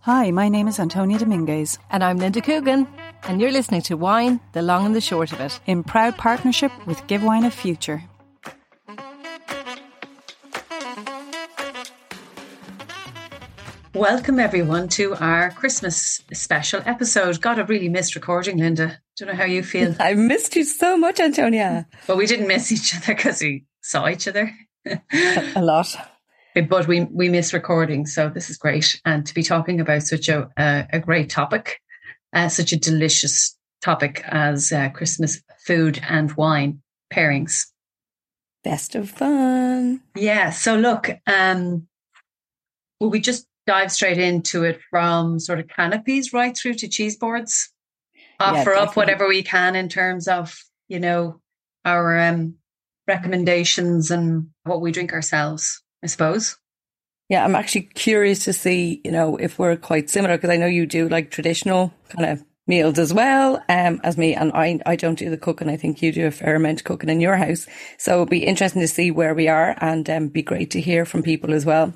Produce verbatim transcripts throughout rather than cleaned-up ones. Hi, my name is Antonia Dominguez. And I'm Linda Coogan. And you're listening to Wine, the Long and the Short of It. In proud partnership with Give Wine a Future. Welcome, everyone, to our Christmas special episode. God, I've really missed recording, Linda. Don't know how you feel. I missed you so much, Antonia. But we didn't miss each other because we saw each other. A lot. But we, we miss recording, so this is great. And to be talking about such a, uh, a great topic, uh, such a delicious topic as uh, Christmas food and wine pairings. Best of fun. Yeah, so look, um, will we just dive straight into it from sort of canopies right through to cheese boards. Offer yeah, up whatever we can in terms of, you know, our um, recommendations and what we drink ourselves, I suppose. Yeah, I'm actually curious to see, you know, if we're quite similar, because I know you do like traditional kind of meals as well um, as me. And I, I don't do the cooking. I think you do a fair amount of cooking in your house. So it'll be interesting to see where we are, and um, be great to hear from people as well.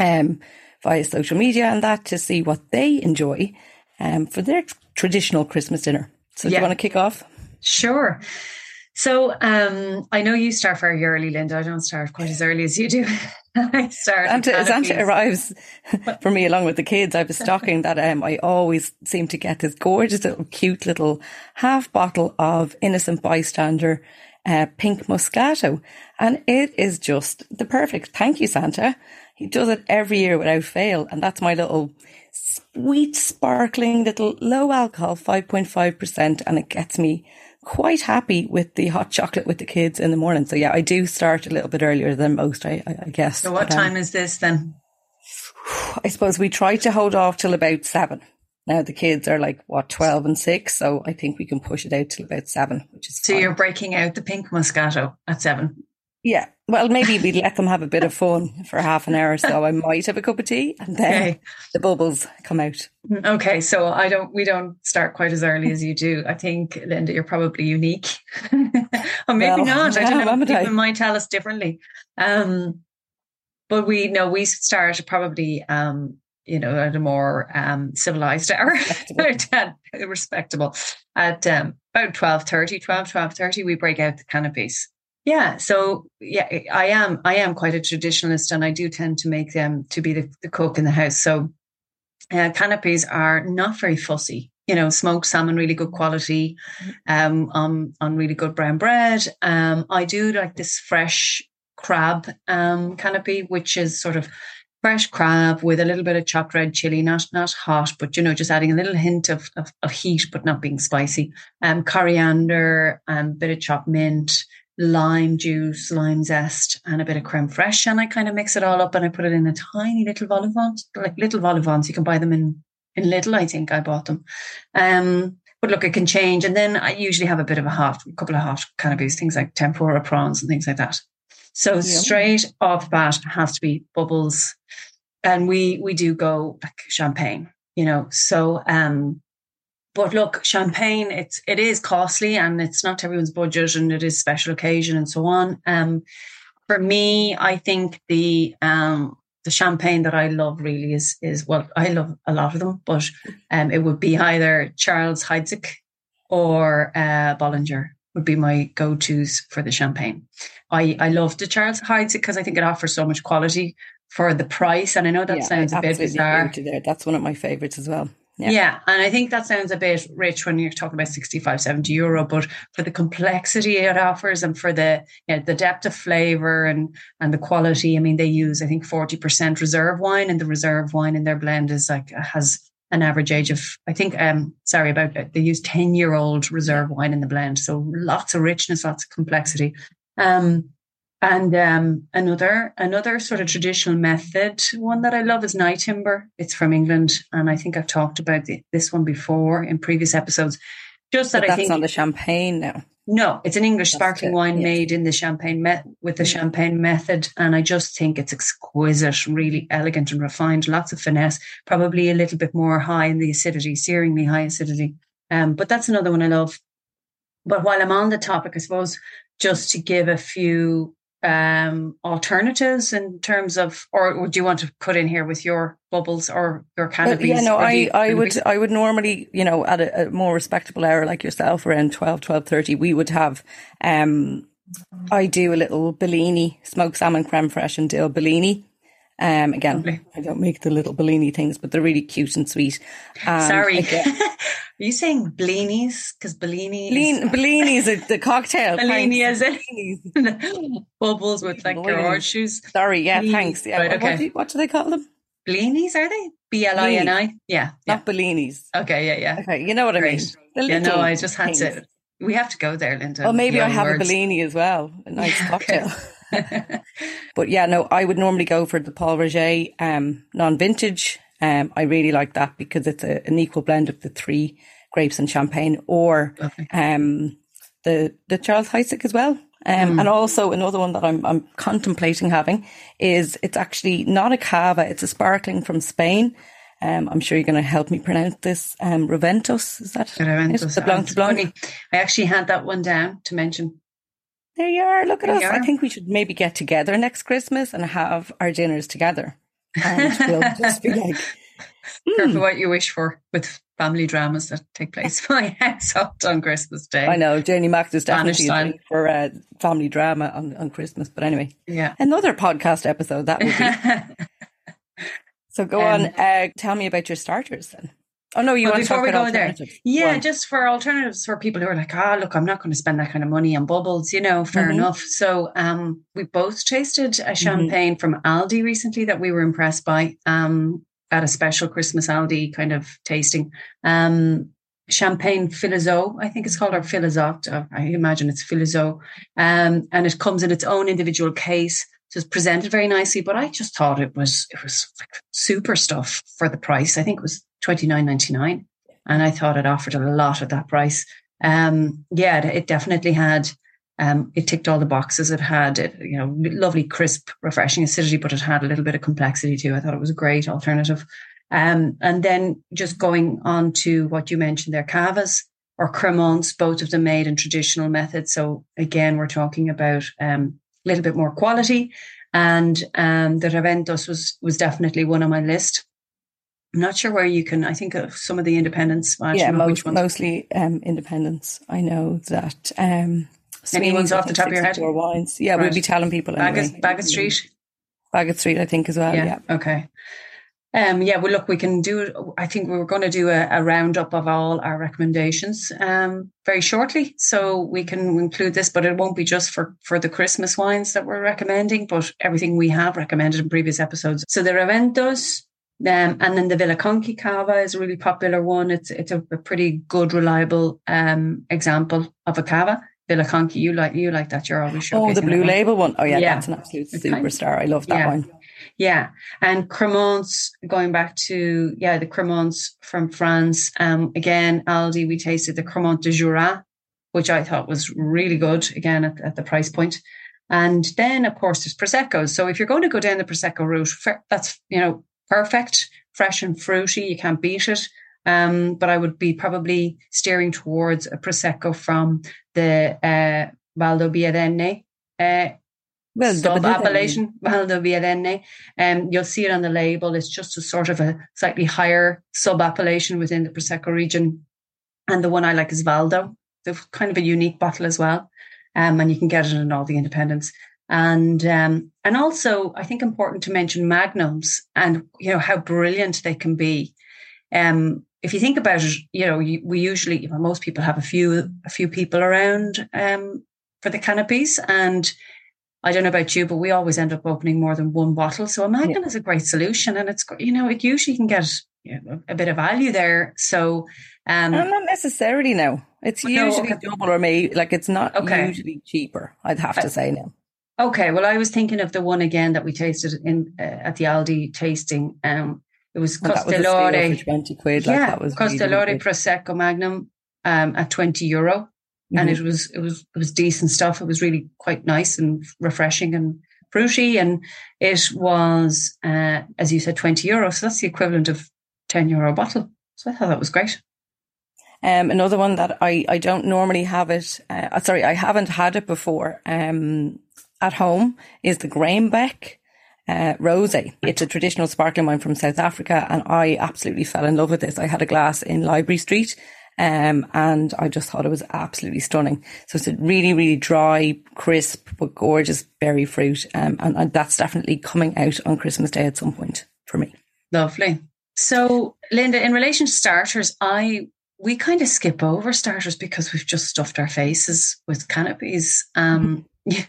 Um. Via social media and that, to see what they enjoy um, for their traditional Christmas dinner. So yeah. Do you want to kick off? Sure. So um, I know you start very early, Linda. I don't start quite as early as you do. I start. Santa, as Santa arrives for me along with the kids, I have a stocking that um, I always seem to get this gorgeous little cute little half bottle of Innocent Bystander uh, pink Moscato. And it is just the perfect. Thank you, Santa. He does it every year without fail. And that's my little sweet, sparkling, little low alcohol, five point five percent. And it gets me quite happy with the hot chocolate with the kids in the morning. So, yeah, I do start a little bit earlier than most, I, I guess. So what but, um, time is this then? I suppose we try to hold off till about seven. Now the kids are like, what, twelve and six. So I think we can push it out till about seven, which is So fun. You're breaking out the pink Moscato at seven. Yeah, well, maybe we'd let them have a bit of fun for half an hour or so. I might have a cup of tea and then okay. The bubbles come out. Okay, so I don't. we don't start quite as early as you do. I think, Linda, you're probably unique. Or maybe well, not. No, I don't know. People I? might tell us differently. Um, but we no, we start probably, um, you know, at a more um, civilized hour. Respectable. Respectable. At um, about twelve thirty, we break out the canopies. Yeah, so yeah, I am. I am quite a traditionalist, and I do tend to make them to be the, the cook in the house. So uh, canapes are not very fussy. You know, smoked salmon, really good quality, um, on on really good brown bread. Um, I do like this fresh crab um canapé, which is sort of fresh crab with a little bit of chopped red chili, not not hot, but you know, just adding a little hint of of, of heat, but not being spicy. Um, coriander, um, bit of chopped mint, lime juice, lime zest, and a bit of creme fraiche, and I kind of mix it all up, and I put it in a tiny little vol au vent, like little vol au vents. You can buy them in in Lidl. I think I bought them, um, but look, it can change. And then I usually have a bit of a hot, a couple of hot canapes, things like tempura prawns and things like that. So yeah. Straight off the bat it has to be bubbles, and we we do go like champagne, you know. So. Um, But look, champagne, it's, it is costly, and it's not everyone's budget, and it is special occasion and so on. Um, for me, I think the um, the champagne that I love really is, is well, I love a lot of them, but um, it would be either Charles Heidsieck or uh, Bollinger would be my go-tos for the champagne. I, I love the Charles Heidsieck because I think it offers so much quality for the price. And I know that yeah, sounds I a bit bizarre. There. That's one of my favourites as well. Yeah. yeah, and I think that sounds a bit rich when you're talking about sixty-five, seventy euro, but for the complexity it offers and for the you know, the depth of flavour and, and the quality, I mean, they use, I think, forty percent reserve wine, and the reserve wine in their blend is like has an average age of, I think, um, sorry, about they use ten-year-old reserve wine in the blend, so lots of richness, lots of complexity. Um, and um, another another sort of traditional method, one that I love is Nyetimber. It's from England, and I think I've talked about the, this one before in previous episodes. Just that but I that's think that's not the champagne now. No, it's an English that's sparkling it, wine yes. made in the champagne me- with the mm-hmm. champagne method, and I just think it's exquisite, really elegant and refined, lots of finesse. Probably a little bit more high in the acidity, searingly high acidity. Um, but that's another one I love. But while I'm on the topic, I suppose just to give a few. um, alternatives in terms of, or, or do you want to cut in here with your bubbles or your canopies? Well, yeah, no, I, you, I would, I would normally, you know, at a, a more respectable hour like yourself, around twelve, twelve thirty, we would have, um, I do a little Bellini, smoked salmon, creme fraiche and dill Bellini. Um, again, lovely. I don't make the little Bellini things, but they're really cute and sweet. And Sorry. Again, are you saying Bellinis? Because Bellini is... Bellini is a, the cocktail. Bellini is it? Bubbles with like your horseshoes. Sorry, yeah, Bellinis. Thanks. Yeah, right, okay. what, do, what do they call them? Bellinis, are they? B L I N I? Yeah. Not yeah. Bellinis. Okay, yeah, yeah. Okay, you know what Great. I mean. Yeah, no, I just had things. to... We have to go there, Linda. Well, maybe I have words. a Bellini as well. A nice yeah, cocktail. Okay. But yeah, no, I would normally go for the Paul Roger um, non-vintage. Um, I really like that because it's a, an equal blend of the three grapes and champagne, or okay. um, the the Charles Heidsieck as well. Um, mm. And also another one that I'm, I'm contemplating having is, it's actually not a cava, it's a sparkling from Spain. Um, I'm sure you're going to help me pronounce this. Um, Raventos, is that? Raventos. The Blanc de Blanc. I actually had that one down to mention. There you are. Look at there us. I think we should maybe get together next Christmas and have our dinners together. And we'll just be like, mm. Careful what you wish for with family dramas that take place by household on Christmas Day. I know. Janie Mack is definitely a thing for uh, family drama on, on Christmas. But anyway, yeah, another podcast episode that would be. So go um, on, uh, tell me about your starters then. Oh, no, you well, want to talk about alternatives. There, yeah, well, just for alternatives for people who are like, oh, look, I'm not going to spend that kind of money on bubbles, you know, fair mm-hmm. enough. So um, we both tasted a champagne mm-hmm. from Aldi recently that we were impressed by um, at a special Christmas Aldi kind of tasting. Um, champagne Filizot, I think it's called, or Filizot. Or I imagine it's Filizot. Um, and it comes in its own individual case. So it's presented very nicely, but I just thought it was it was like super stuff for the price. I think it was twenty-nine ninety-nine, and I thought it offered a lot at that price. Um, yeah, it, it definitely had. Um, it ticked all the boxes. It had, it, you know, lovely, crisp, refreshing acidity, but it had a little bit of complexity too. I thought it was a great alternative. Um, and then just going on to what you mentioned there, cavas or cremants, both of them made in traditional methods. So again, we're talking about. Um, little bit more quality, and um, the Raventos was was definitely one on my list. I'm not sure where you can. I think of some of the independents. I yeah, most, mostly um, independents. I know that. Um, Any ones off the top of your head? Wines. Yeah, right. We'll be telling people. Anyway. Bagot, Bagot Street. Bagot Street, I think as well. Yeah. yeah. Okay. Um, yeah. Well, look, we can do. I think we were going to do a, a roundup of all our recommendations um, very shortly, so we can include this. But it won't be just for for the Christmas wines that we're recommending, but everything we have recommended in previous episodes. So the Raventos, um, and then the Villaconchi cava is a really popular one. It's it's a, a pretty good, reliable um, example of a cava. Villaconchi, you like you like that? You're always showcasing. Oh, the Blue Label one. Oh yeah, yeah, that's an absolute superstar. I love that yeah. one. Yeah, and Cremants, going back to, yeah, the Cremants from France. Um, again, Aldi, we tasted the Cremant de Jura, which I thought was really good, again, at, at the price point. And then, of course, there's Prosecco's. So if you're going to go down the Prosecco route, that's, you know, perfect, fresh and fruity. You can't beat it. Um, but I would be probably steering towards a Prosecco from the uh, Valdobbiadene uh Well, sub-appellation, Valdobbiadene. Um, you'll see it on the label. It's just a sort of a slightly higher sub-appellation within the Prosecco region. And the one I like is Valdo. They're kind of a unique bottle as well. Um, and you can get it in all the independents. And um, and also, I think important to mention magnums and, you know, how brilliant they can be. Um, if you think about it, you know, we usually, you know, most people have a few, a few people around um, for the canopies, and I don't know about you, but we always end up opening more than one bottle. So a magnum yeah. is a great solution, and it's, you know, it usually can get, you know, a bit of value there. So um, no, not necessarily now. It's usually no, okay. double or maybe like it's not okay. usually cheaper. I'd have to say now. Okay, well, I was thinking of the one again that we tasted in uh, at the Aldi tasting. Um, it was well, Costellore that was for twenty quid. Like, yeah, that was Costellore really Prosecco Magnum um, at twenty euro. Mm-hmm. And it was it was it was decent stuff. It was really quite nice and refreshing and fruity. And it was, uh, as you said, twenty euro. So that's the equivalent of ten euro a bottle. So I thought that was great. Um, another one that I I don't normally have it. Uh, sorry, I haven't had it before. Um, at home is the Graham Beck uh, Rosé. It's a traditional sparkling wine from South Africa, and I absolutely fell in love with this. I had a glass in Library Street, um, and I just thought it was absolutely stunning. So it's a really, really dry, crisp, but gorgeous berry fruit, um, and, and that's definitely coming out on Christmas Day at some point for me. Lovely. So, Linda, in relation to starters, I... we kind of skip over starters because we've just stuffed our faces with canapes. Um, yeah.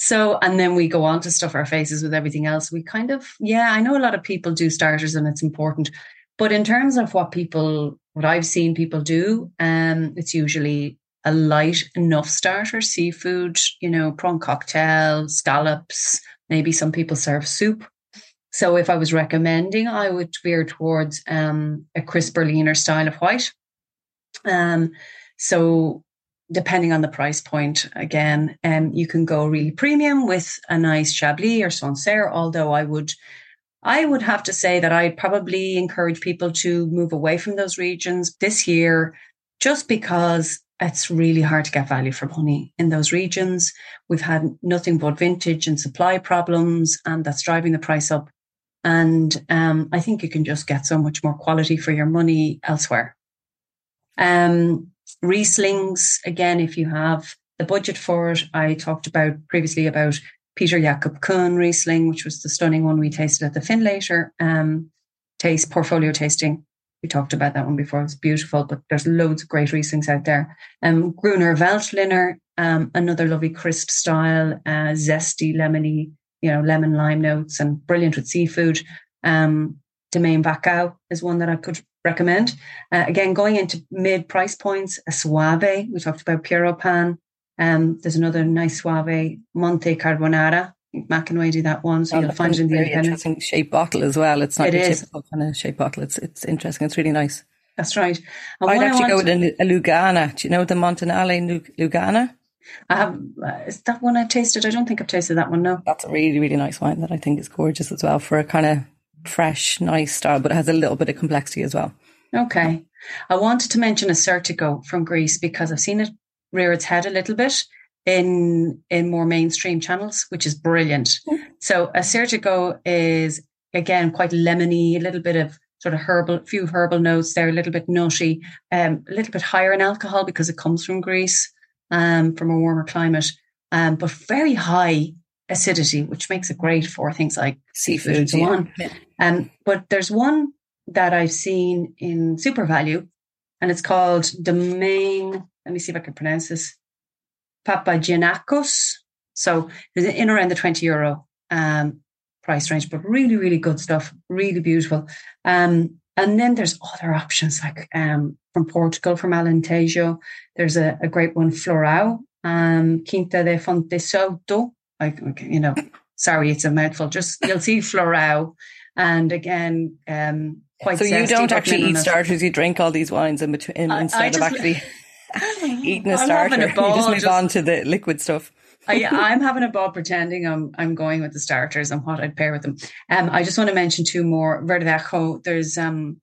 So, and then we go on to stuff our faces with everything else. We kind of, yeah, I know a lot of people do starters and it's important, but in terms of what people, what I've seen people do, um, it's usually a light enough starter, seafood, you know, prawn cocktail, scallops, maybe some people serve soup. So if I was recommending, I would veer towards um, a crisper, leaner style of white. Um, so depending on the price point, again, um, you can go really premium with a nice Chablis or Sancerre, although I would I would have to say that I'd probably encourage people to move away from those regions this year, just because it's really hard to get value for money in those regions. We've had nothing but vintage and supply problems, and that's driving the price up. And um, I think you can just get so much more quality for your money elsewhere. Um, Rieslings, again, if you have the budget for it, I talked about previously about Peter Jakob Kuhn Riesling, which was the stunning one we tasted at the Finlater um, taste portfolio tasting. We talked about that one before. It's beautiful, but there's loads of great Rieslings out there. Um, Gruner Veltliner, um, another lovely crisp style, uh, zesty, lemony, you know, lemon lime notes, and brilliant with seafood. Um, Domaine Vacau is one that I could recommend. Uh, again, going into mid price points, a Suave. We talked about Piero Pan. Um, there's another nice Suave, Monte Carbonara. Macon way do that one, so oh, you'll find it in the interesting shape bottle as well. It's not it a typical kind of shape bottle. It's it's interesting. It's really nice. That's right. And I'd actually I go with a, a Lugana. Do you know the Montanale Lugana? I have. Uh, is that one I've tasted? I don't think I've tasted that one. No, that's a really really nice wine that I think is gorgeous as well for a kind of fresh, nice style, but it has a little bit of complexity as well. Okay, I wanted to mention Assertigo from Greece because I've seen it rear its head a little bit in in more mainstream channels, which is brilliant. Mm. So Assertigo is, again, quite lemony, a little bit of sort of herbal, few herbal notes there, a little bit nutty, um, a little bit higher in alcohol because it comes from Greece, um, from a warmer climate, um, but very high acidity, which makes it great for things like seafood and so yeah. on. Yeah. Um, but there's one that I've seen in Super Value, and it's called Domaine, let me see if I can pronounce this, Papagenacos. So it's in around the twenty euro um, price range, but really, really good stuff. Really beautiful. Um, and then there's other options like um, from Portugal, from Alentejo. There's a, a great one, Florau, um, Quinta de Fonte Soto. Like, you know, sorry, it's a mouthful. Just you'll see Florau. And again, um, quite so zesty, you don't actually eat starters. You drink all these wines in between I, instead I just, of actually... eating a starter, a ball, you just move just, on to the liquid stuff. I, I'm having a ball pretending I'm I'm going with the starters and what I'd pair with them. Um, I just want to mention two more. Verdejo, there's, um,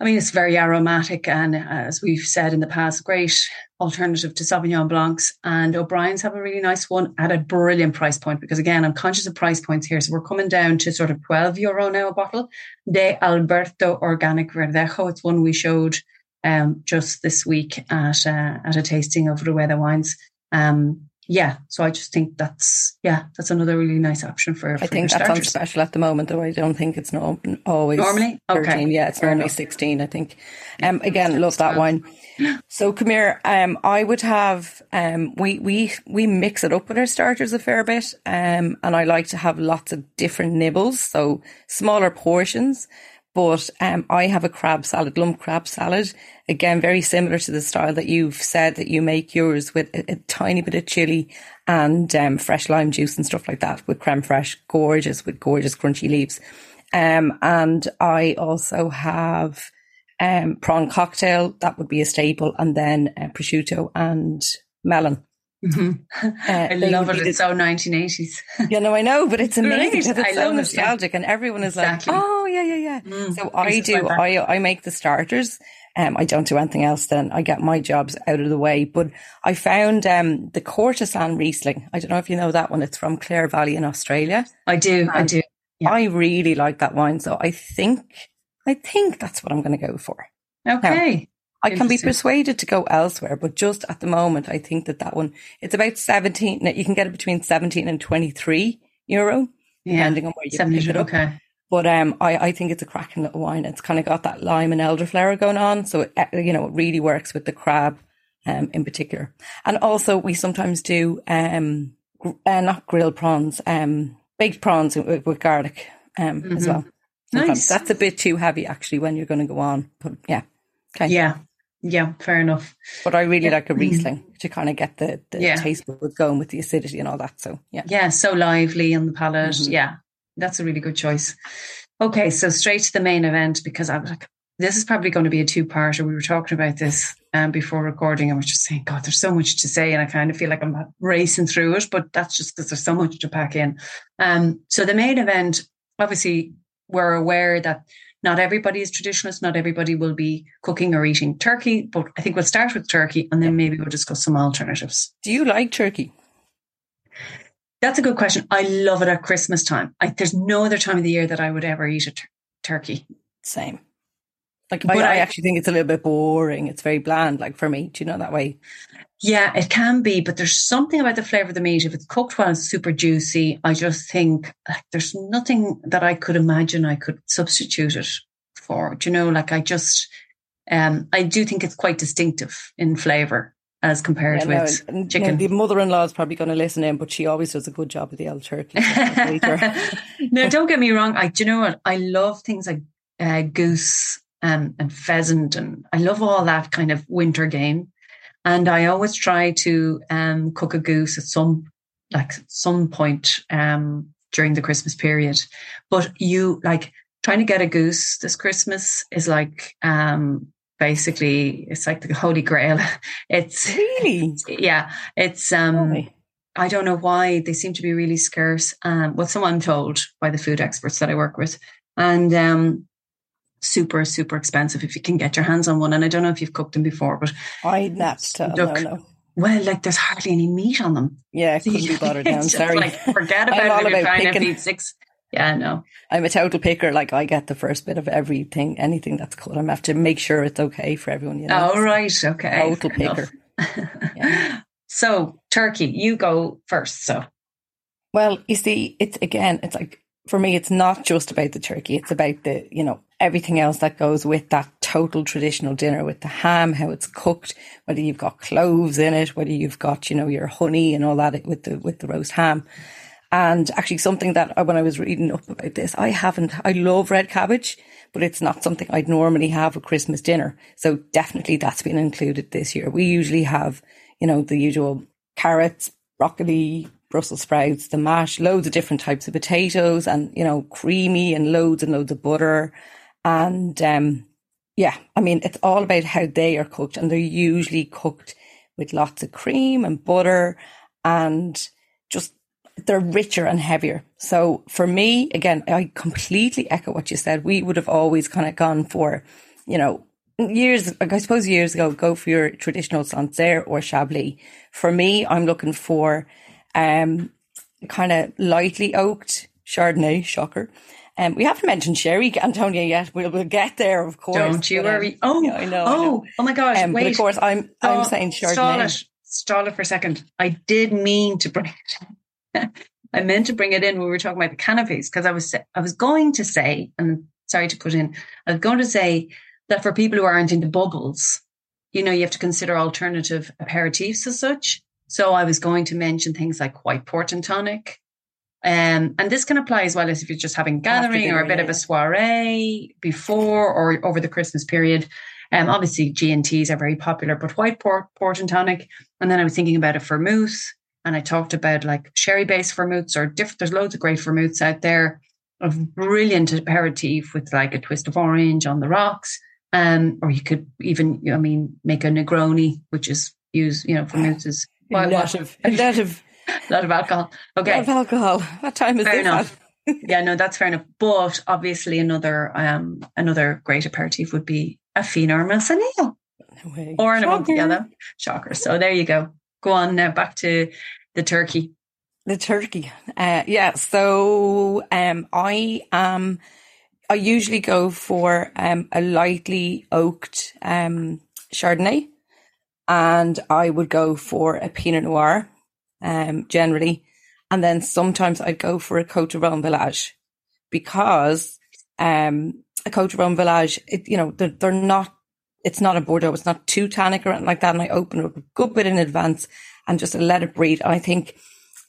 I mean, it's very aromatic and, as we've said in the past, great alternative to Sauvignon Blancs. And O'Brien's have a really nice one at a brilliant price point because, again, I'm conscious of price points here. So we're coming down to sort of twelve euro now a bottle. De Alberto Organic Verdejo. It's one we showed Um, just this week at uh, at a tasting of Rioja wines. Um, yeah, so I just think that's yeah, that's another really nice option for. for I think that's starters. On special at the moment, though. I don't think it's no always normally thirteen. Okay. Yeah, it's normally sixteen. I think. Um, again, love that wine. So come here. Um, I would have um, we we we mix it up with our starters a fair bit. Um, and I like to have lots of different nibbles, so smaller portions. But um, I have a crab salad, lump crab salad. Again, very similar to the style that you've said that you make yours with a, a tiny bit of chili and um, fresh lime juice and stuff like that with creme fraiche. Gorgeous, with gorgeous crunchy leaves. Um, and I also have um, prawn cocktail. That would be a staple. And then uh, prosciutto and melon. Mm-hmm. Uh, I love it. It's so nineteen eighties. Yeah, no, I know, but it's amazing. Right? It's I so nostalgic, it, yeah. And everyone is exactly. like, "Oh, yeah, yeah, yeah." Mm, so I do. I I make the starters, Um, I don't do anything else then. I get my jobs out of the way. But I found um, the Courtesan Riesling. I don't know if you know that one. It's from Clare Valley in Australia. I do. And I do. Yeah. I really like that wine. So I think, I think that's what I'm going to go for. Okay. Now, I can be persuaded to go elsewhere, but just at the moment, I think that that one, it's about seventeen. You can get it between seventeen and twenty-three euro, yeah, depending on where you pick it up. Okay. But um, I, I think it's a cracking little wine. It's kind of got that lime and elderflower going on. So, it, you know, it really works with the crab um, in particular. And also we sometimes do, um, gr- uh, not grilled prawns, um, baked prawns with, with garlic um, mm-hmm. as well. Sometimes. Nice. That's a bit too heavy, actually, when you're going to go on. But yeah. Okay. Yeah. Yeah, fair enough. But I really yeah. like a Riesling mm. to kind of get the, the yeah. taste going with the acidity and all that. So, yeah. Yeah, so lively on the palate. Mm-hmm. Yeah, that's a really good choice. Okay, so straight to the main event, because I was like, this is probably going to be a two-parter. We were talking about this um, before recording and we're just saying, God, there's so much to say and I kind of feel like I'm not racing through it, but that's just because there's so much to pack in. Um, so the main event, obviously, we're aware that not everybody is traditionalist. Not everybody will be cooking or eating turkey, but I think we'll start with turkey and then maybe we'll discuss some alternatives. Do you like turkey? That's a good question. I love it at Christmas time. I, there's no other time of the year that I would ever eat a t- turkey. Same. Like, but I, I actually think it's a little bit boring. It's very bland, like for me, do you know that way? Yeah, it can be, but there's something about the flavour of the meat. If it's cooked well, it's super juicy. I just think like, there's nothing that I could imagine I could substitute it for. Do you know, like I just, um, I do think it's quite distinctive in flavour as compared yeah, with no, chicken. No, the mother-in-law is probably going to listen in, but she always does a good job of the old turkey. No, don't get me wrong. I, do you know what? I love things like uh, goose and, and pheasant, and I love all that kind of winter game. And I always try to um, cook a goose at some, like some point um, during the Christmas period. But you like trying to get a goose this Christmas is like um, basically it's like the Holy Grail. It's really it's, yeah. It's um, really? I don't know why they seem to be really scarce. Um, well, someone told by the food experts that I work with, and. Um, super super expensive if you can get your hands on one, and I don't know if you've cooked them before, but I napped no, no. well like there's hardly any meat on them. Yeah, I couldn't be bothered now. I'm sorry, like, forget about it. If you're trying to feed six. Yeah, no, I'm a total picker. Like I get the first bit of everything, anything that's cooked. I'm have to make sure it's okay for everyone, you know. Oh right, okay, total picker. Yeah. So turkey, you go first. So well, you see, it's again it's like for me, it's not just about the turkey. It's about the, you know, everything else that goes with that total traditional dinner, with the ham, how it's cooked, whether you've got cloves in it, whether you've got, you know, your honey and all that with the with the roast ham. And actually something that I, when I was reading up about this, I haven't, I love red cabbage, but it's not something I'd normally have at Christmas dinner. So definitely that's been included this year. We usually have, you know, the usual carrots, broccoli, Brussels sprouts, the mash, loads of different types of potatoes, and, you know, creamy and loads and loads of butter. And um, yeah, I mean, it's all about how they are cooked, and they're usually cooked with lots of cream and butter, and just they're richer and heavier. So for me, again, I completely echo what you said. We would have always kind of gone for, you know, years, I suppose years ago, go for your traditional Sancerre or Chablis. For me, I'm looking for Um, kind of lightly oaked Chardonnay, shocker. Um, we haven't mentioned sherry, Antonia, yet. We'll, we'll get there, of course. Don't you worry. Um, oh, yeah, I know, oh, I know. Oh my gosh. Um, wait. But of course, I'm I'm oh, saying Chardonnay. Stall it. Stall it for a second. I did mean to bring it. I meant to bring it in when we were talking about the canapes, because I was I was going to say, and sorry to put in, I was going to say that for people who aren't into bubbles, you know, you have to consider alternative aperitifs as such. So I was going to mention things like white port and tonic. Um, and this can apply as well as if you're just having gathering or a bit yeah. of a soiree before or over the Christmas period. Um, obviously, G and Ts are very popular, but white port, port and tonic. And then I was thinking about a vermouth, and I talked about like sherry-based vermouths or different. There's loads of great vermouths out there. A brilliant aperitif with like a twist of orange on the rocks. Um, or you could even, you know, I mean, make a Negroni, which is use, you know, vermouth is. Well, a lot of, a lot of, a lot of alcohol. Okay, a lot of alcohol. What time is fair enough? Yeah, no, that's fair enough. But obviously, another um, another great aperitif would be a Phenor Massanil. No way. Or an Amontillado. Shocker. So there you go. Go on now, back to the turkey. The turkey. Uh, yeah. So um, I am... Um, I usually go for um, a lightly oaked um, Chardonnay, and I would go for a Pinot Noir um, generally. And then sometimes I'd go for a Cote de Rhone Village, because um, a Cote de Rhone Village, it, you know, they're, they're not, it's not a Bordeaux, it's not too tannic or anything like that. And I open it up a good bit in advance and just let it breathe. I think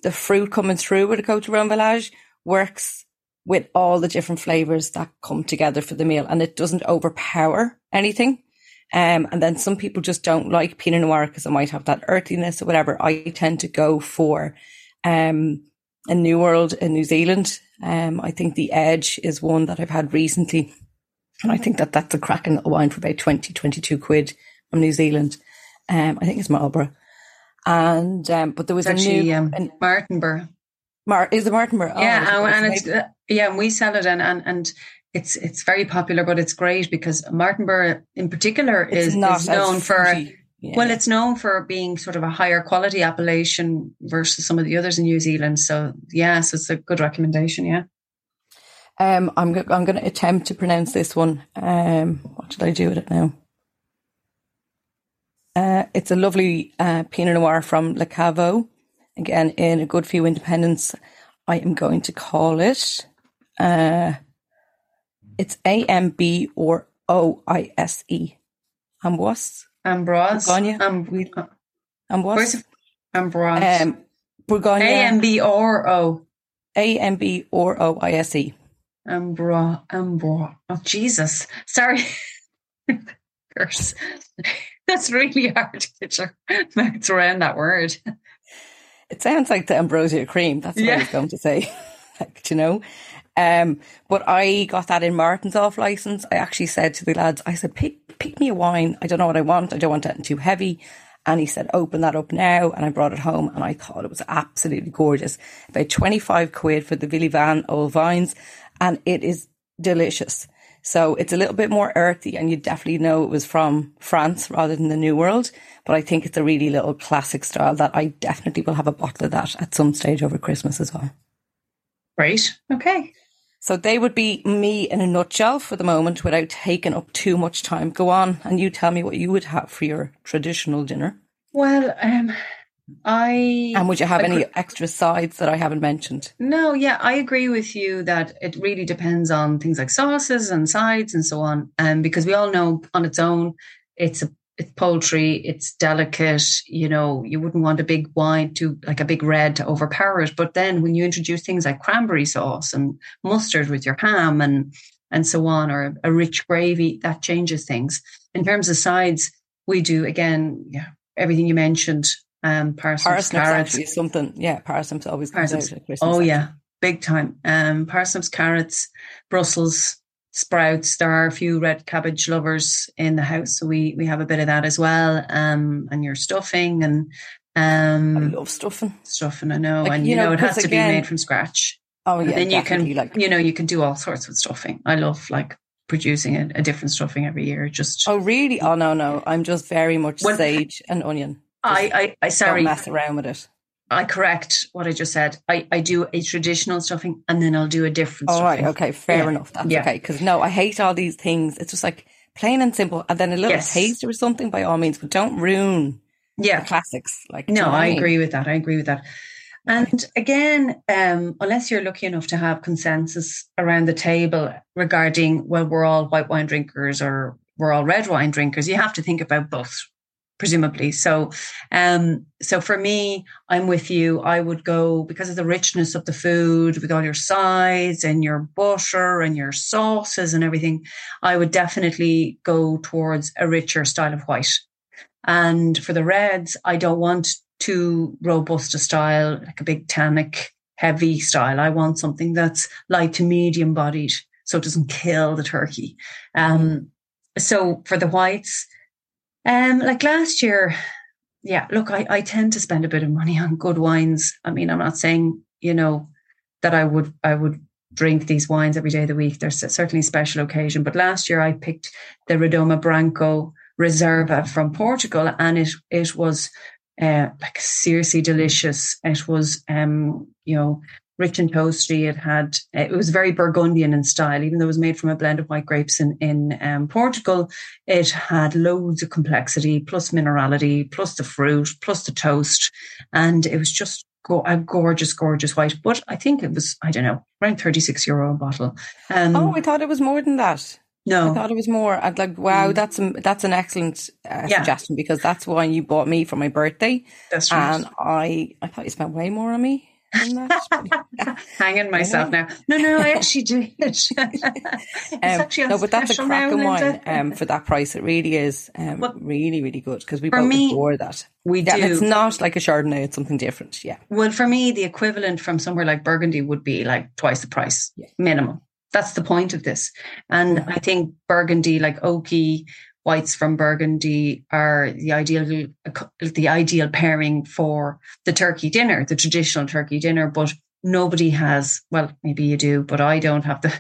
the fruit coming through with a Cote de Rhone Village works with all the different flavours that come together for the meal, and it doesn't overpower anything. Um, and then some people just don't like Pinot Noir because it might have that earthiness or whatever. I tend to go for um, a New World in New Zealand. Um, I think the Edge is one that I've had recently, and I think that that's a cracking little wine for about twenty, twenty-two quid from New Zealand. Um, I think it's Marlborough. And, um, but there was it's a actually, new... Um, an, Martinborough. Mar- is the Martinborough? Oh, yeah, it, and, and it's uh, yeah, and we sell it, and, and and it's it's very popular. But it's great because Martinborough, in particular, is, is known for yeah. well, it's known for being sort of a higher quality appellation versus some of the others in New Zealand. So yeah, so it's a good recommendation. Yeah, um, I'm go- I'm going to attempt to pronounce this one. Um, what did I do with it now? Uh, it's a lovely uh, Pinot Noir from Le Caveau. Again, in a good few independents, I am going to call it. Uh, it's A M B or O I S E. Ambroise. Ambroise. Bourgogne. Amb- Ambroise. Ambroise. Um, Bourgogne. A M B or O. A M B or O I S E. Ambroise. Ambroise. Oh, Jesus. Sorry. Curse. That's really hard to get your mouth around that word. It sounds like the ambrosia cream. That's what yeah. I was going to say, like, you know. Um, but I got that in Martin's off license. I actually said to the lads, I said, pick pick me a wine. I don't know what I want. I don't want anything too heavy. And he said, open that up now. And I brought it home and I thought it was absolutely gorgeous. About twenty-five quid for the Villaconchi Old Vines. And it is delicious. So it's a little bit more earthy, and you definitely know it was from France rather than the New World. But I think it's a really little classic style that I definitely will have a bottle of that at some stage over Christmas as well. Great. Okay. So they would be me in a nutshell for the moment without taking up too much time. Go on and you tell me what you would have for your traditional dinner. Well, um... I and would you have agree- any extra sides that I haven't mentioned? No, yeah, I agree with you that it really depends on things like sauces and sides and so on. And um, because we all know on its own, it's a, it's poultry, it's delicate. You know, you wouldn't want a big wine to like a big red to overpower it. But then when you introduce things like cranberry sauce and mustard with your ham and and so on, or a rich gravy, that changes things. In terms of sides, we do again, yeah, everything you mentioned. Um, parsnips, carrots, is something. Yeah, parsnips always comes parsnips. out at Christmas. Oh, yeah, big time. Um, parsnips, carrots, Brussels sprouts. There are a few red cabbage lovers in the house, so we we have a bit of that as well. Um, and your stuffing and um, I love stuffing. Stuffing, I know, like, and you, you know, know it has to again, be made from scratch. Oh yeah, and then you can like, you know you can do all sorts with stuffing. I love like. producing a, a different stuffing every year. Just oh really? Oh no, no, I'm just very much well, sage and onion. I, I, I, sorry. Don't mess around with it. I correct what I just said. I, I do a traditional stuffing and then I'll do a different all stuffing. All right, okay, fair yeah. enough. That's yeah. okay. Because no, I hate all these things. It's just like plain and simple. And then a little yes. taste or something by all means, but don't ruin yeah. the classics. Like No, I mean? agree with that. I agree with that. And again, um, unless you're lucky enough to have consensus around the table regarding, well, we're all white wine drinkers or we're all red wine drinkers, you have to think about both. Presumably. So, um, so for me, I'm with you. I would go because of the richness of the food with all your sides and your butter and your sauces and everything. I would definitely go towards a richer style of white. And for the reds, I don't want too robust a style, like a big tannic heavy style. I want something that's light to medium bodied, so it doesn't kill the turkey. Um, so for the whites, Um, like last year, yeah, look, I, I tend to spend a bit of money on good wines. I mean, I'm not saying, you know, that I would I would drink these wines every day of the week. There's certainly a special occasion. But last year I picked the Redoma Branco Reserva from Portugal, and it it was uh, like seriously delicious. It was um, you know, rich and toasty. It had it was very Burgundian in style, even though it was made from a blend of white grapes in in um, Portugal. It had loads of complexity, plus minerality, plus the fruit, plus the toast, and it was just a gorgeous, gorgeous white. But I think it was, I don't know, around thirty-six euro a bottle. Um, oh, I thought it was more than that. No, I thought it was more. I'd like, wow, mm. that's a, that's an excellent uh, yeah. suggestion, because that's why you bought me for my birthday. That's right. And I, I thought you spent way more on me. Hanging myself now. No, no, I actually did. It's um, actually no, but that's a cracking wine um, for that price. It really is um, well, really, really good, because we both me, adore that. We yeah, do. It's not like a Chardonnay; it's something different. Yeah. Well, for me, the equivalent from somewhere like Burgundy would be like twice the price yeah. minimum. That's the point of this, and mm-hmm. I think Burgundy, like oaky whites from Burgundy, are the ideal the ideal pairing for the turkey dinner, the traditional turkey dinner. But nobody has, well, maybe you do, but I don't have the,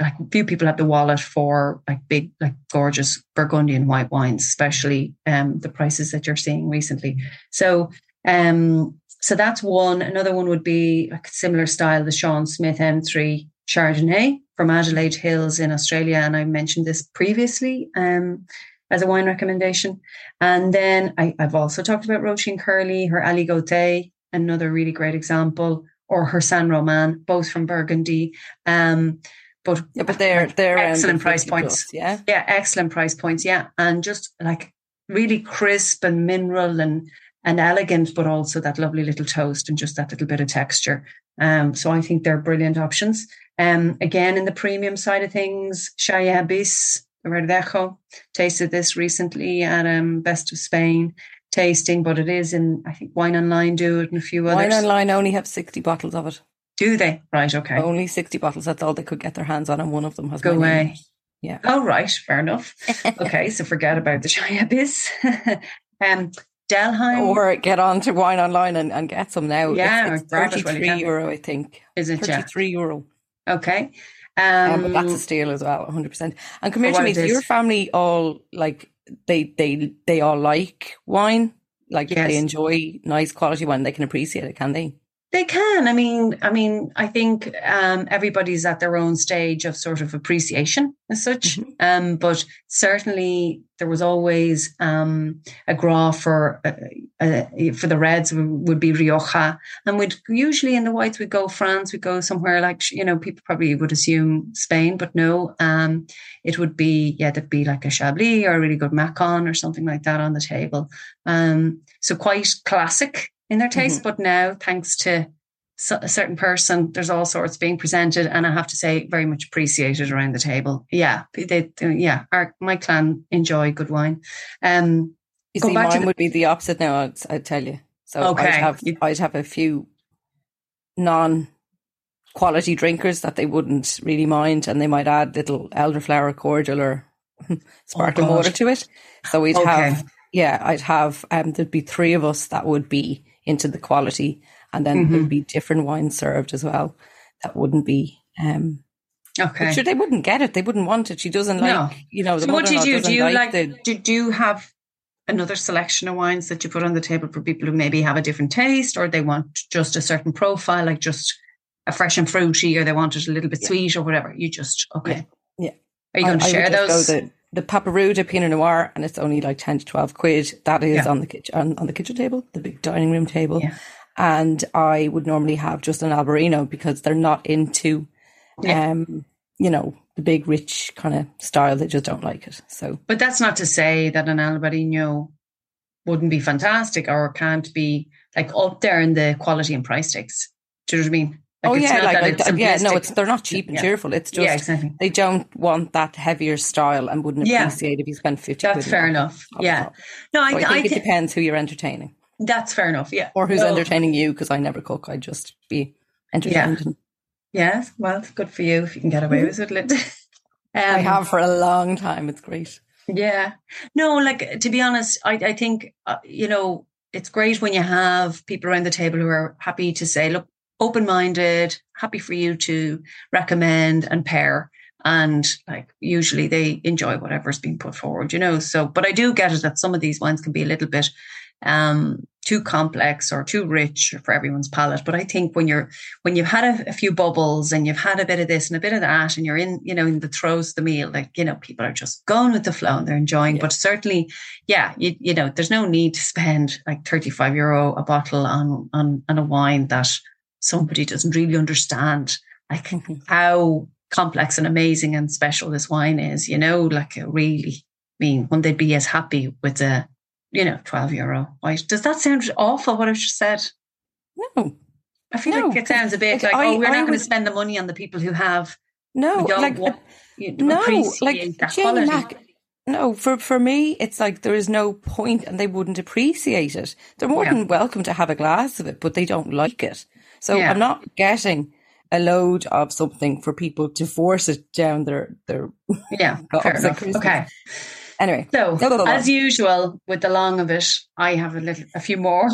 like few people have the wallet for like big, like gorgeous Burgundian white wines, especially um, the prices that you're seeing recently. So um, so that's one. Another one would be like similar style, the Sean Smith M three Chardonnay from Adelaide Hills in Australia. And I mentioned this previously. Um, as a wine recommendation. And then I, I've also talked about Roisin Curly, her Aligoté, another really great example, or her San Roman, both from Burgundy. Um, but yeah, but they're they're excellent um, price points. Plus, yeah, yeah, excellent price points. Yeah, and just like really crisp and mineral and and elegant, but also that lovely little toast and just that little bit of texture. Um, so I think they're brilliant options. Um, again, in the premium side of things, Chaya Bis. Verdejo, tasted this recently at um, Best of Spain tasting, but it is in, I think Wine Online do it and a few others. Wine Online only have sixty bottles of it. Do they? Right, okay. Only sixty bottles, that's all they could get their hands on, and one of them has Go away. Yeah. Oh, right, fair enough. Okay, so forget about the Chaya Bis. um, Delheim. Or get on to Wine Online and, and get some now. Yeah, it's, it's thirty-three euro, I think. Is it, thirty-three euro. Okay. Um, um, but that's a steal as well, one hundred percent. And come here to me, is your family all like, they they they all like wine? Like yes. They enjoy nice quality wine, they can appreciate it, can they? They can. I mean, I mean, I think um, everybody's at their own stage of sort of appreciation as such. Mm-hmm. Um, but certainly there was always um, a Gras for uh, uh, for the reds would be Rioja. And we'd usually in the whites, we'd go France, we'd go somewhere like, you know, people probably would assume Spain, but no, um, it would be, yeah, there'd be like a Chablis or a really good Macon or something like that on the table. Um, so quite classic in their taste, mm-hmm. but now thanks to a certain person, there's all sorts being presented, and I have to say, very much appreciated around the table. Yeah, they, yeah, our, my clan enjoy good wine. Um, you see, mine the- would be the opposite now. I'd, I'd tell you. So okay. I'd have I'd have a few non-quality drinkers that they wouldn't really mind, and they might add little elderflower cordial or sparkling oh, water to it. So we'd okay. have, yeah, I'd have. Um, there'd be three of us that would be into the quality, and then mm-hmm. there'd be different wines served as well that wouldn't be um okay sure they wouldn't get it, they wouldn't want it, she doesn't like no. you know the so what did you do you like, like the, do, do you have another selection of wines that you put on the table for people who maybe have a different taste, or they want just a certain profile, like just a fresh and fruity, or they want it a little bit yeah. sweet or whatever? You just okay yeah, yeah. Are you going I, to share those? The, the Paparuda Pinot Noir, and it's only like ten to twelve quid, that is yeah. on the kitchen on, on the kitchen table, the big dining room table. Yeah. And I would normally have just an Albarino, because they're not into, yeah. um, you know, the big rich kind of style. They just don't like it. So, but that's not to say that an Albarino wouldn't be fantastic or can't be like up there in the quality and price tags. Do you know what I mean? Like oh yeah, like, like yeah, no, it's they're not cheap and yeah. cheerful. It's just yeah, exactly. they don't want that heavier style and wouldn't appreciate yeah. if you spent fifty. That's quid fair enough. Yeah, no, I, so I think I th- it depends who you're entertaining. That's fair enough, yeah. Or who's oh. entertaining you, because I never cook. I'd just be entertained. Yeah. yeah, well, good for you if you can get away with it. um, I have for a long time. It's great. Yeah. No, like, to be honest, I, I think, uh, you know, it's great when you have people around the table who are happy to say, look, open-minded, happy for you to recommend and pair. And like usually they enjoy whatever's being put forward, you know. So, but I do get it that some of these wines can be a little bit um, too complex or too rich for everyone's palate. But I think when you're when you've had a, a few bubbles and you've had a bit of this and a bit of that, and you're in, you know, in the throes of the meal, like, you know, people are just going with the flow and they're enjoying. Yeah. But certainly, yeah, you, you know, there's no need to spend like thirty-five euro a bottle on on on a wine that somebody doesn't really understand, like how complex and amazing and special this wine is, you know, like really, I mean, when they'd be as happy with a, you know, twelve euro white. Does that sound awful, what I've just said? No. I feel no. like it sounds a bit like, I, oh, we're I not would... going to spend the money on the people who have, no, who don't like, want, you know, no, like, that quality. Mac, no, for, for me, it's like there is no point and they wouldn't appreciate it. They're more yeah. than welcome to have a glass of it, but they don't like it. So yeah. I'm not getting a load of something for people to force it down their their yeah fair enough. Okay, anyway, so blah, blah, blah, blah. As usual with the long of it, I have a little a few more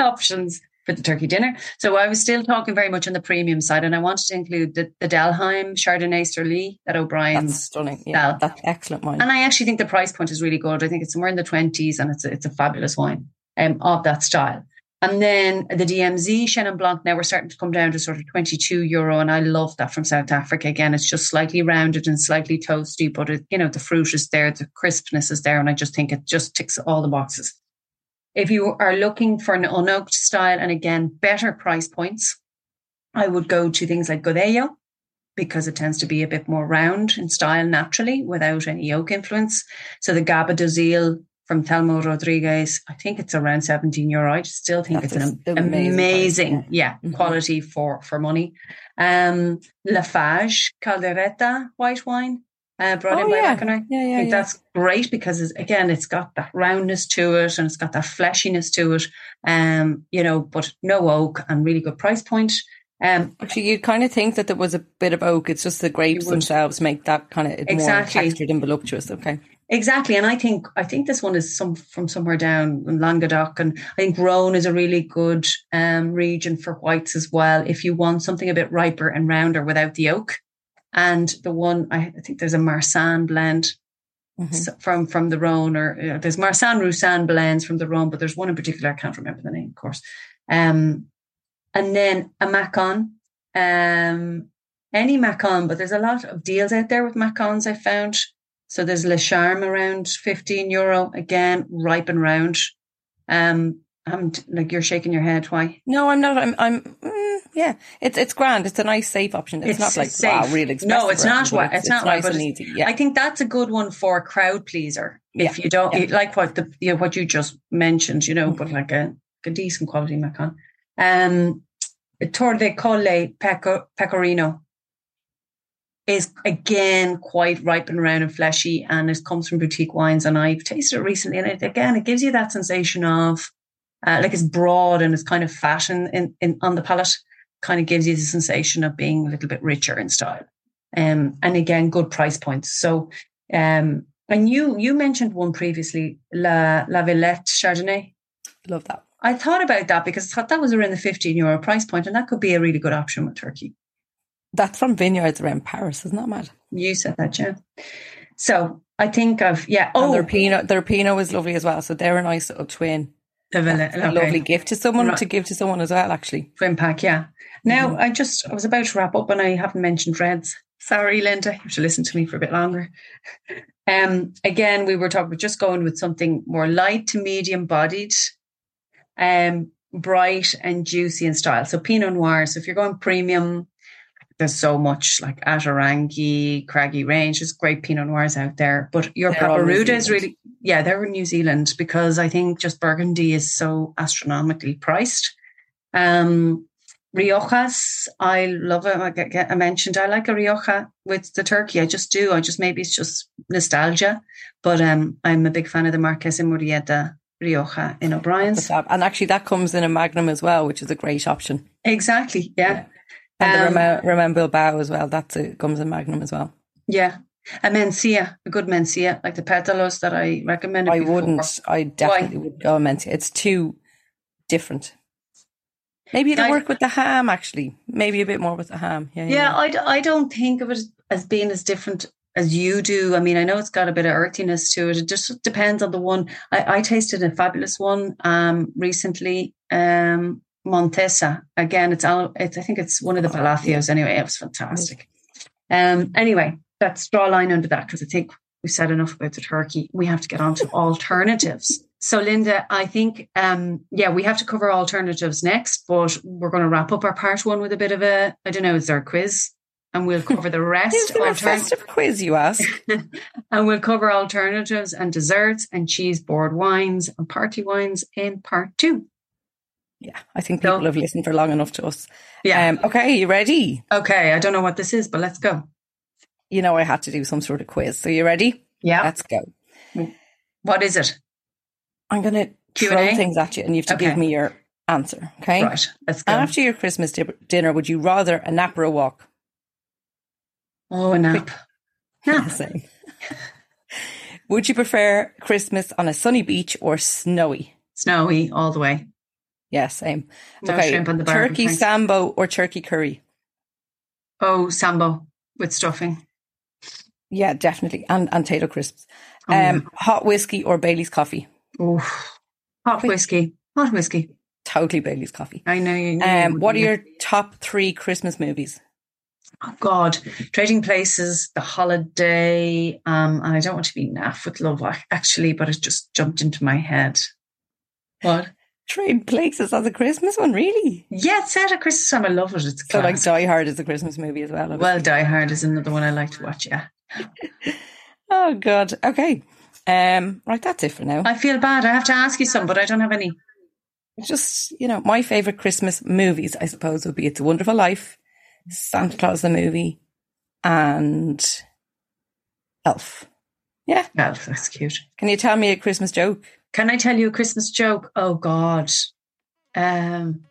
options for the turkey dinner. So I was still talking very much on the premium side, and I wanted to include the, the Delheim Chardonnay sur Lis that O'Brien's. That's stunning. Yeah, sell. That's excellent wine, and I actually think the price point is really good. I think it's somewhere in the twenties, and it's a, it's a fabulous wine um, of that style. And then the D M Z Chenin Blanc, now we're starting to come down to sort of twenty-two euro. And I love that from South Africa. Again, it's just slightly rounded and slightly toasty, but it, you know, the fruit is there, the crispness is there. And I just think it just ticks all the boxes. If you are looking for an unoaked style and again, better price points, I would go to things like Godello, because it tends to be a bit more round in style naturally without any oak influence. So the Gaba d'Ozil from Telmo Rodriguez, I think it's around seventeen euro. I still think That's it's an amazing, amazing yeah, mm-hmm. quality for, for money. Um, Lafarge Calderetta white wine uh, brought oh, in by yeah. Macon. Yeah, yeah, I think yeah. that's great because, it's, again, it's got that roundness to it and it's got that fleshiness to it, um, you know, but no oak and really good price point. Um, Actually, you'd kind of think that there was a bit of oak. It's just the grapes themselves make that kind of it's exactly. more textured and voluptuous. Okay. Exactly. And I think I think this one is some from somewhere down in Languedoc. And I think Rhône is a really good um, region for whites as well, if you want something a bit riper and rounder without the oak. And the one, I, I think there's a Marsanne blend mm-hmm. from, from the Rhône, or uh, there's Marsanne-Roussanne blends from the Rhône, but there's one in particular, I can't remember the name, of course. Um, and then a Macon, um, any Macon, but there's a lot of deals out there with Macons, I found. So there's Le Charme around fifteen euro, again, ripe and round. Um, I'm like, you're shaking your head. Why? No, I'm not. I'm, I'm mm, yeah, it's, it's grand. It's a nice, safe option. It's, it's not like, safe. Wow, really expensive. No, it's not. Wa- it's, it's not nice, but and easy. Yeah. I think that's a good one for a crowd pleaser. If yeah. you don't yeah. like what the, you know, what you just mentioned, you know, mm-hmm. but like a, a decent quality Macon. Um, Torre Colle Peco, Pecorino. Is again quite ripe and round and fleshy, and it comes from boutique wines. And I've tasted it recently, and it again it gives you that sensation of uh, like it's broad and it's kind of fat in, in, in on the palate. Kind of gives you the sensation of being a little bit richer in style, um, and again good price points. So, um, and you you mentioned one previously, La La Villette Chardonnay. Love that. I thought about that because I thought that was around the fifteen euro price point, and that could be a really good option with turkey. That's from vineyards around Paris, isn't that mad? You said that, yeah. So I think I've, yeah. Oh, and their Pinot, their Pinot is lovely as well. So they're a nice little twin. The Villette, okay. A lovely gift to someone, right. to give to someone as well, actually. Twin pack, yeah. Now, mm-hmm. I just, I was about to wrap up and I haven't mentioned reds. Sorry, Linda, you have to listen to me for a bit longer. Um, again, we were talking about just going with something more light to medium bodied. Um, bright and juicy in style. So Pinot Noir. So if you're going premium, there's so much like Atarangi, Craggy Range. There's great Pinot Noirs out there. But your Paparuda is really, yeah, they're in New Zealand because I think just Burgundy is so astronomically priced. Um, Riojas, I love it. Like I mentioned, I like a Rioja with the turkey. I just do. I just, maybe it's just nostalgia. But um, I'm a big fan of the Marquesa Murrieta Rioja in O'Brien's. And actually that comes in a Magnum as well, which is a great option. Exactly, yeah. yeah. And um, the Romain Bilbao as well. That's a, comes in Magnum as well. Yeah. A Mencia, a good Mencia, like the Pétalos that I recommended I before. wouldn't. I definitely Why? would go Mencia. It's too different. Maybe it'll I, work with the ham, actually. Maybe a bit more with the ham. Yeah, yeah, yeah. I, I don't think of it as being as different as you do. I mean, I know it's got a bit of earthiness to it. It just depends on the one. I, I tasted a fabulous one um, recently, um, Montesa. Again, it's all, it, I think it's one of the Palacios anyway. It was fantastic. Um, anyway, let's draw a line under that because I think we've said enough about the turkey. We have to get on to alternatives. So, Linda, I think, um, yeah, we have to cover alternatives next, but we're going to wrap up our part one with a bit of a, I don't know, is there a quiz? And we'll cover the rest. Is there a festive quiz, you ask? And we'll cover alternatives and desserts and cheese board wines and party wines in part two. Yeah, I think people so, have listened for long enough to us. Yeah. Um, okay, you ready? Okay, I don't know what this is, but let's go. You know I had to do some sort of quiz. So you ready? Yeah. Let's go. What is it? I'm going to throw things at you and you have to okay. give me your answer, okay? Right, let's go. After your Christmas di- dinner, would you rather a nap or a walk? Oh, a nap. Nap. Same. Would you prefer Christmas on a sunny beach or snowy? Snowy all the way. Yeah, same. No okay. shrimp on the barbecue. Turkey thanks. Sambo or turkey curry? Oh, sambo with stuffing. Yeah, definitely. And, and tato crisps. Oh, um, yeah. Hot whiskey or Bailey's coffee? Oh, hot whiskey. Hot whiskey. Totally Bailey's coffee. I know. You know um, you what are your top three Christmas movies? Oh, God. Trading Places, The Holiday. Um, and I don't want to be naff with Love, actually, but it just jumped into my head. What? Trading Places as a Christmas one, really? Yeah, it's set at Christmas time. I love it. It's so classic. Like Die Hard is a Christmas movie as well. Obviously. Well, Die Hard is another one I like to watch, yeah. Oh, God. Okay. Um, right, that's it for now. I feel bad. I have to ask you some, but I don't have any. Just, you know, my favourite Christmas movies, I suppose, would be It's a Wonderful Life, Santa Claus the Movie, and Elf. Yeah. Elf, that's cute. Can you tell me a Christmas joke? Can I tell you a Christmas joke? Oh, God. Um,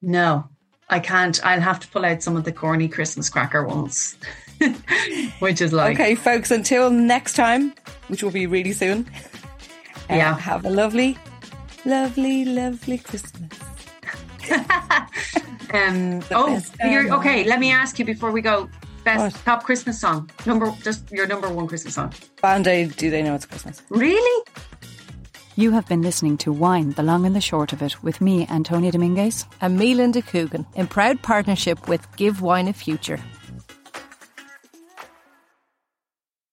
no, I can't. I'll have to pull out some of the corny Christmas cracker ones, which is like... Okay, folks, until next time, which will be really soon. Um, yeah. Have a lovely, lovely, lovely Christmas. um, oh, you're, okay, let me ask you before we go. Best what? Top Christmas song. Number, just your number one Christmas song. Band-Aid, Do They Know It's Christmas. Really? You have been listening to Wine, the Long and the Short of It with me, Antonia Dominguez. And me, Linda Coogan, in proud partnership with Give Wine a Future.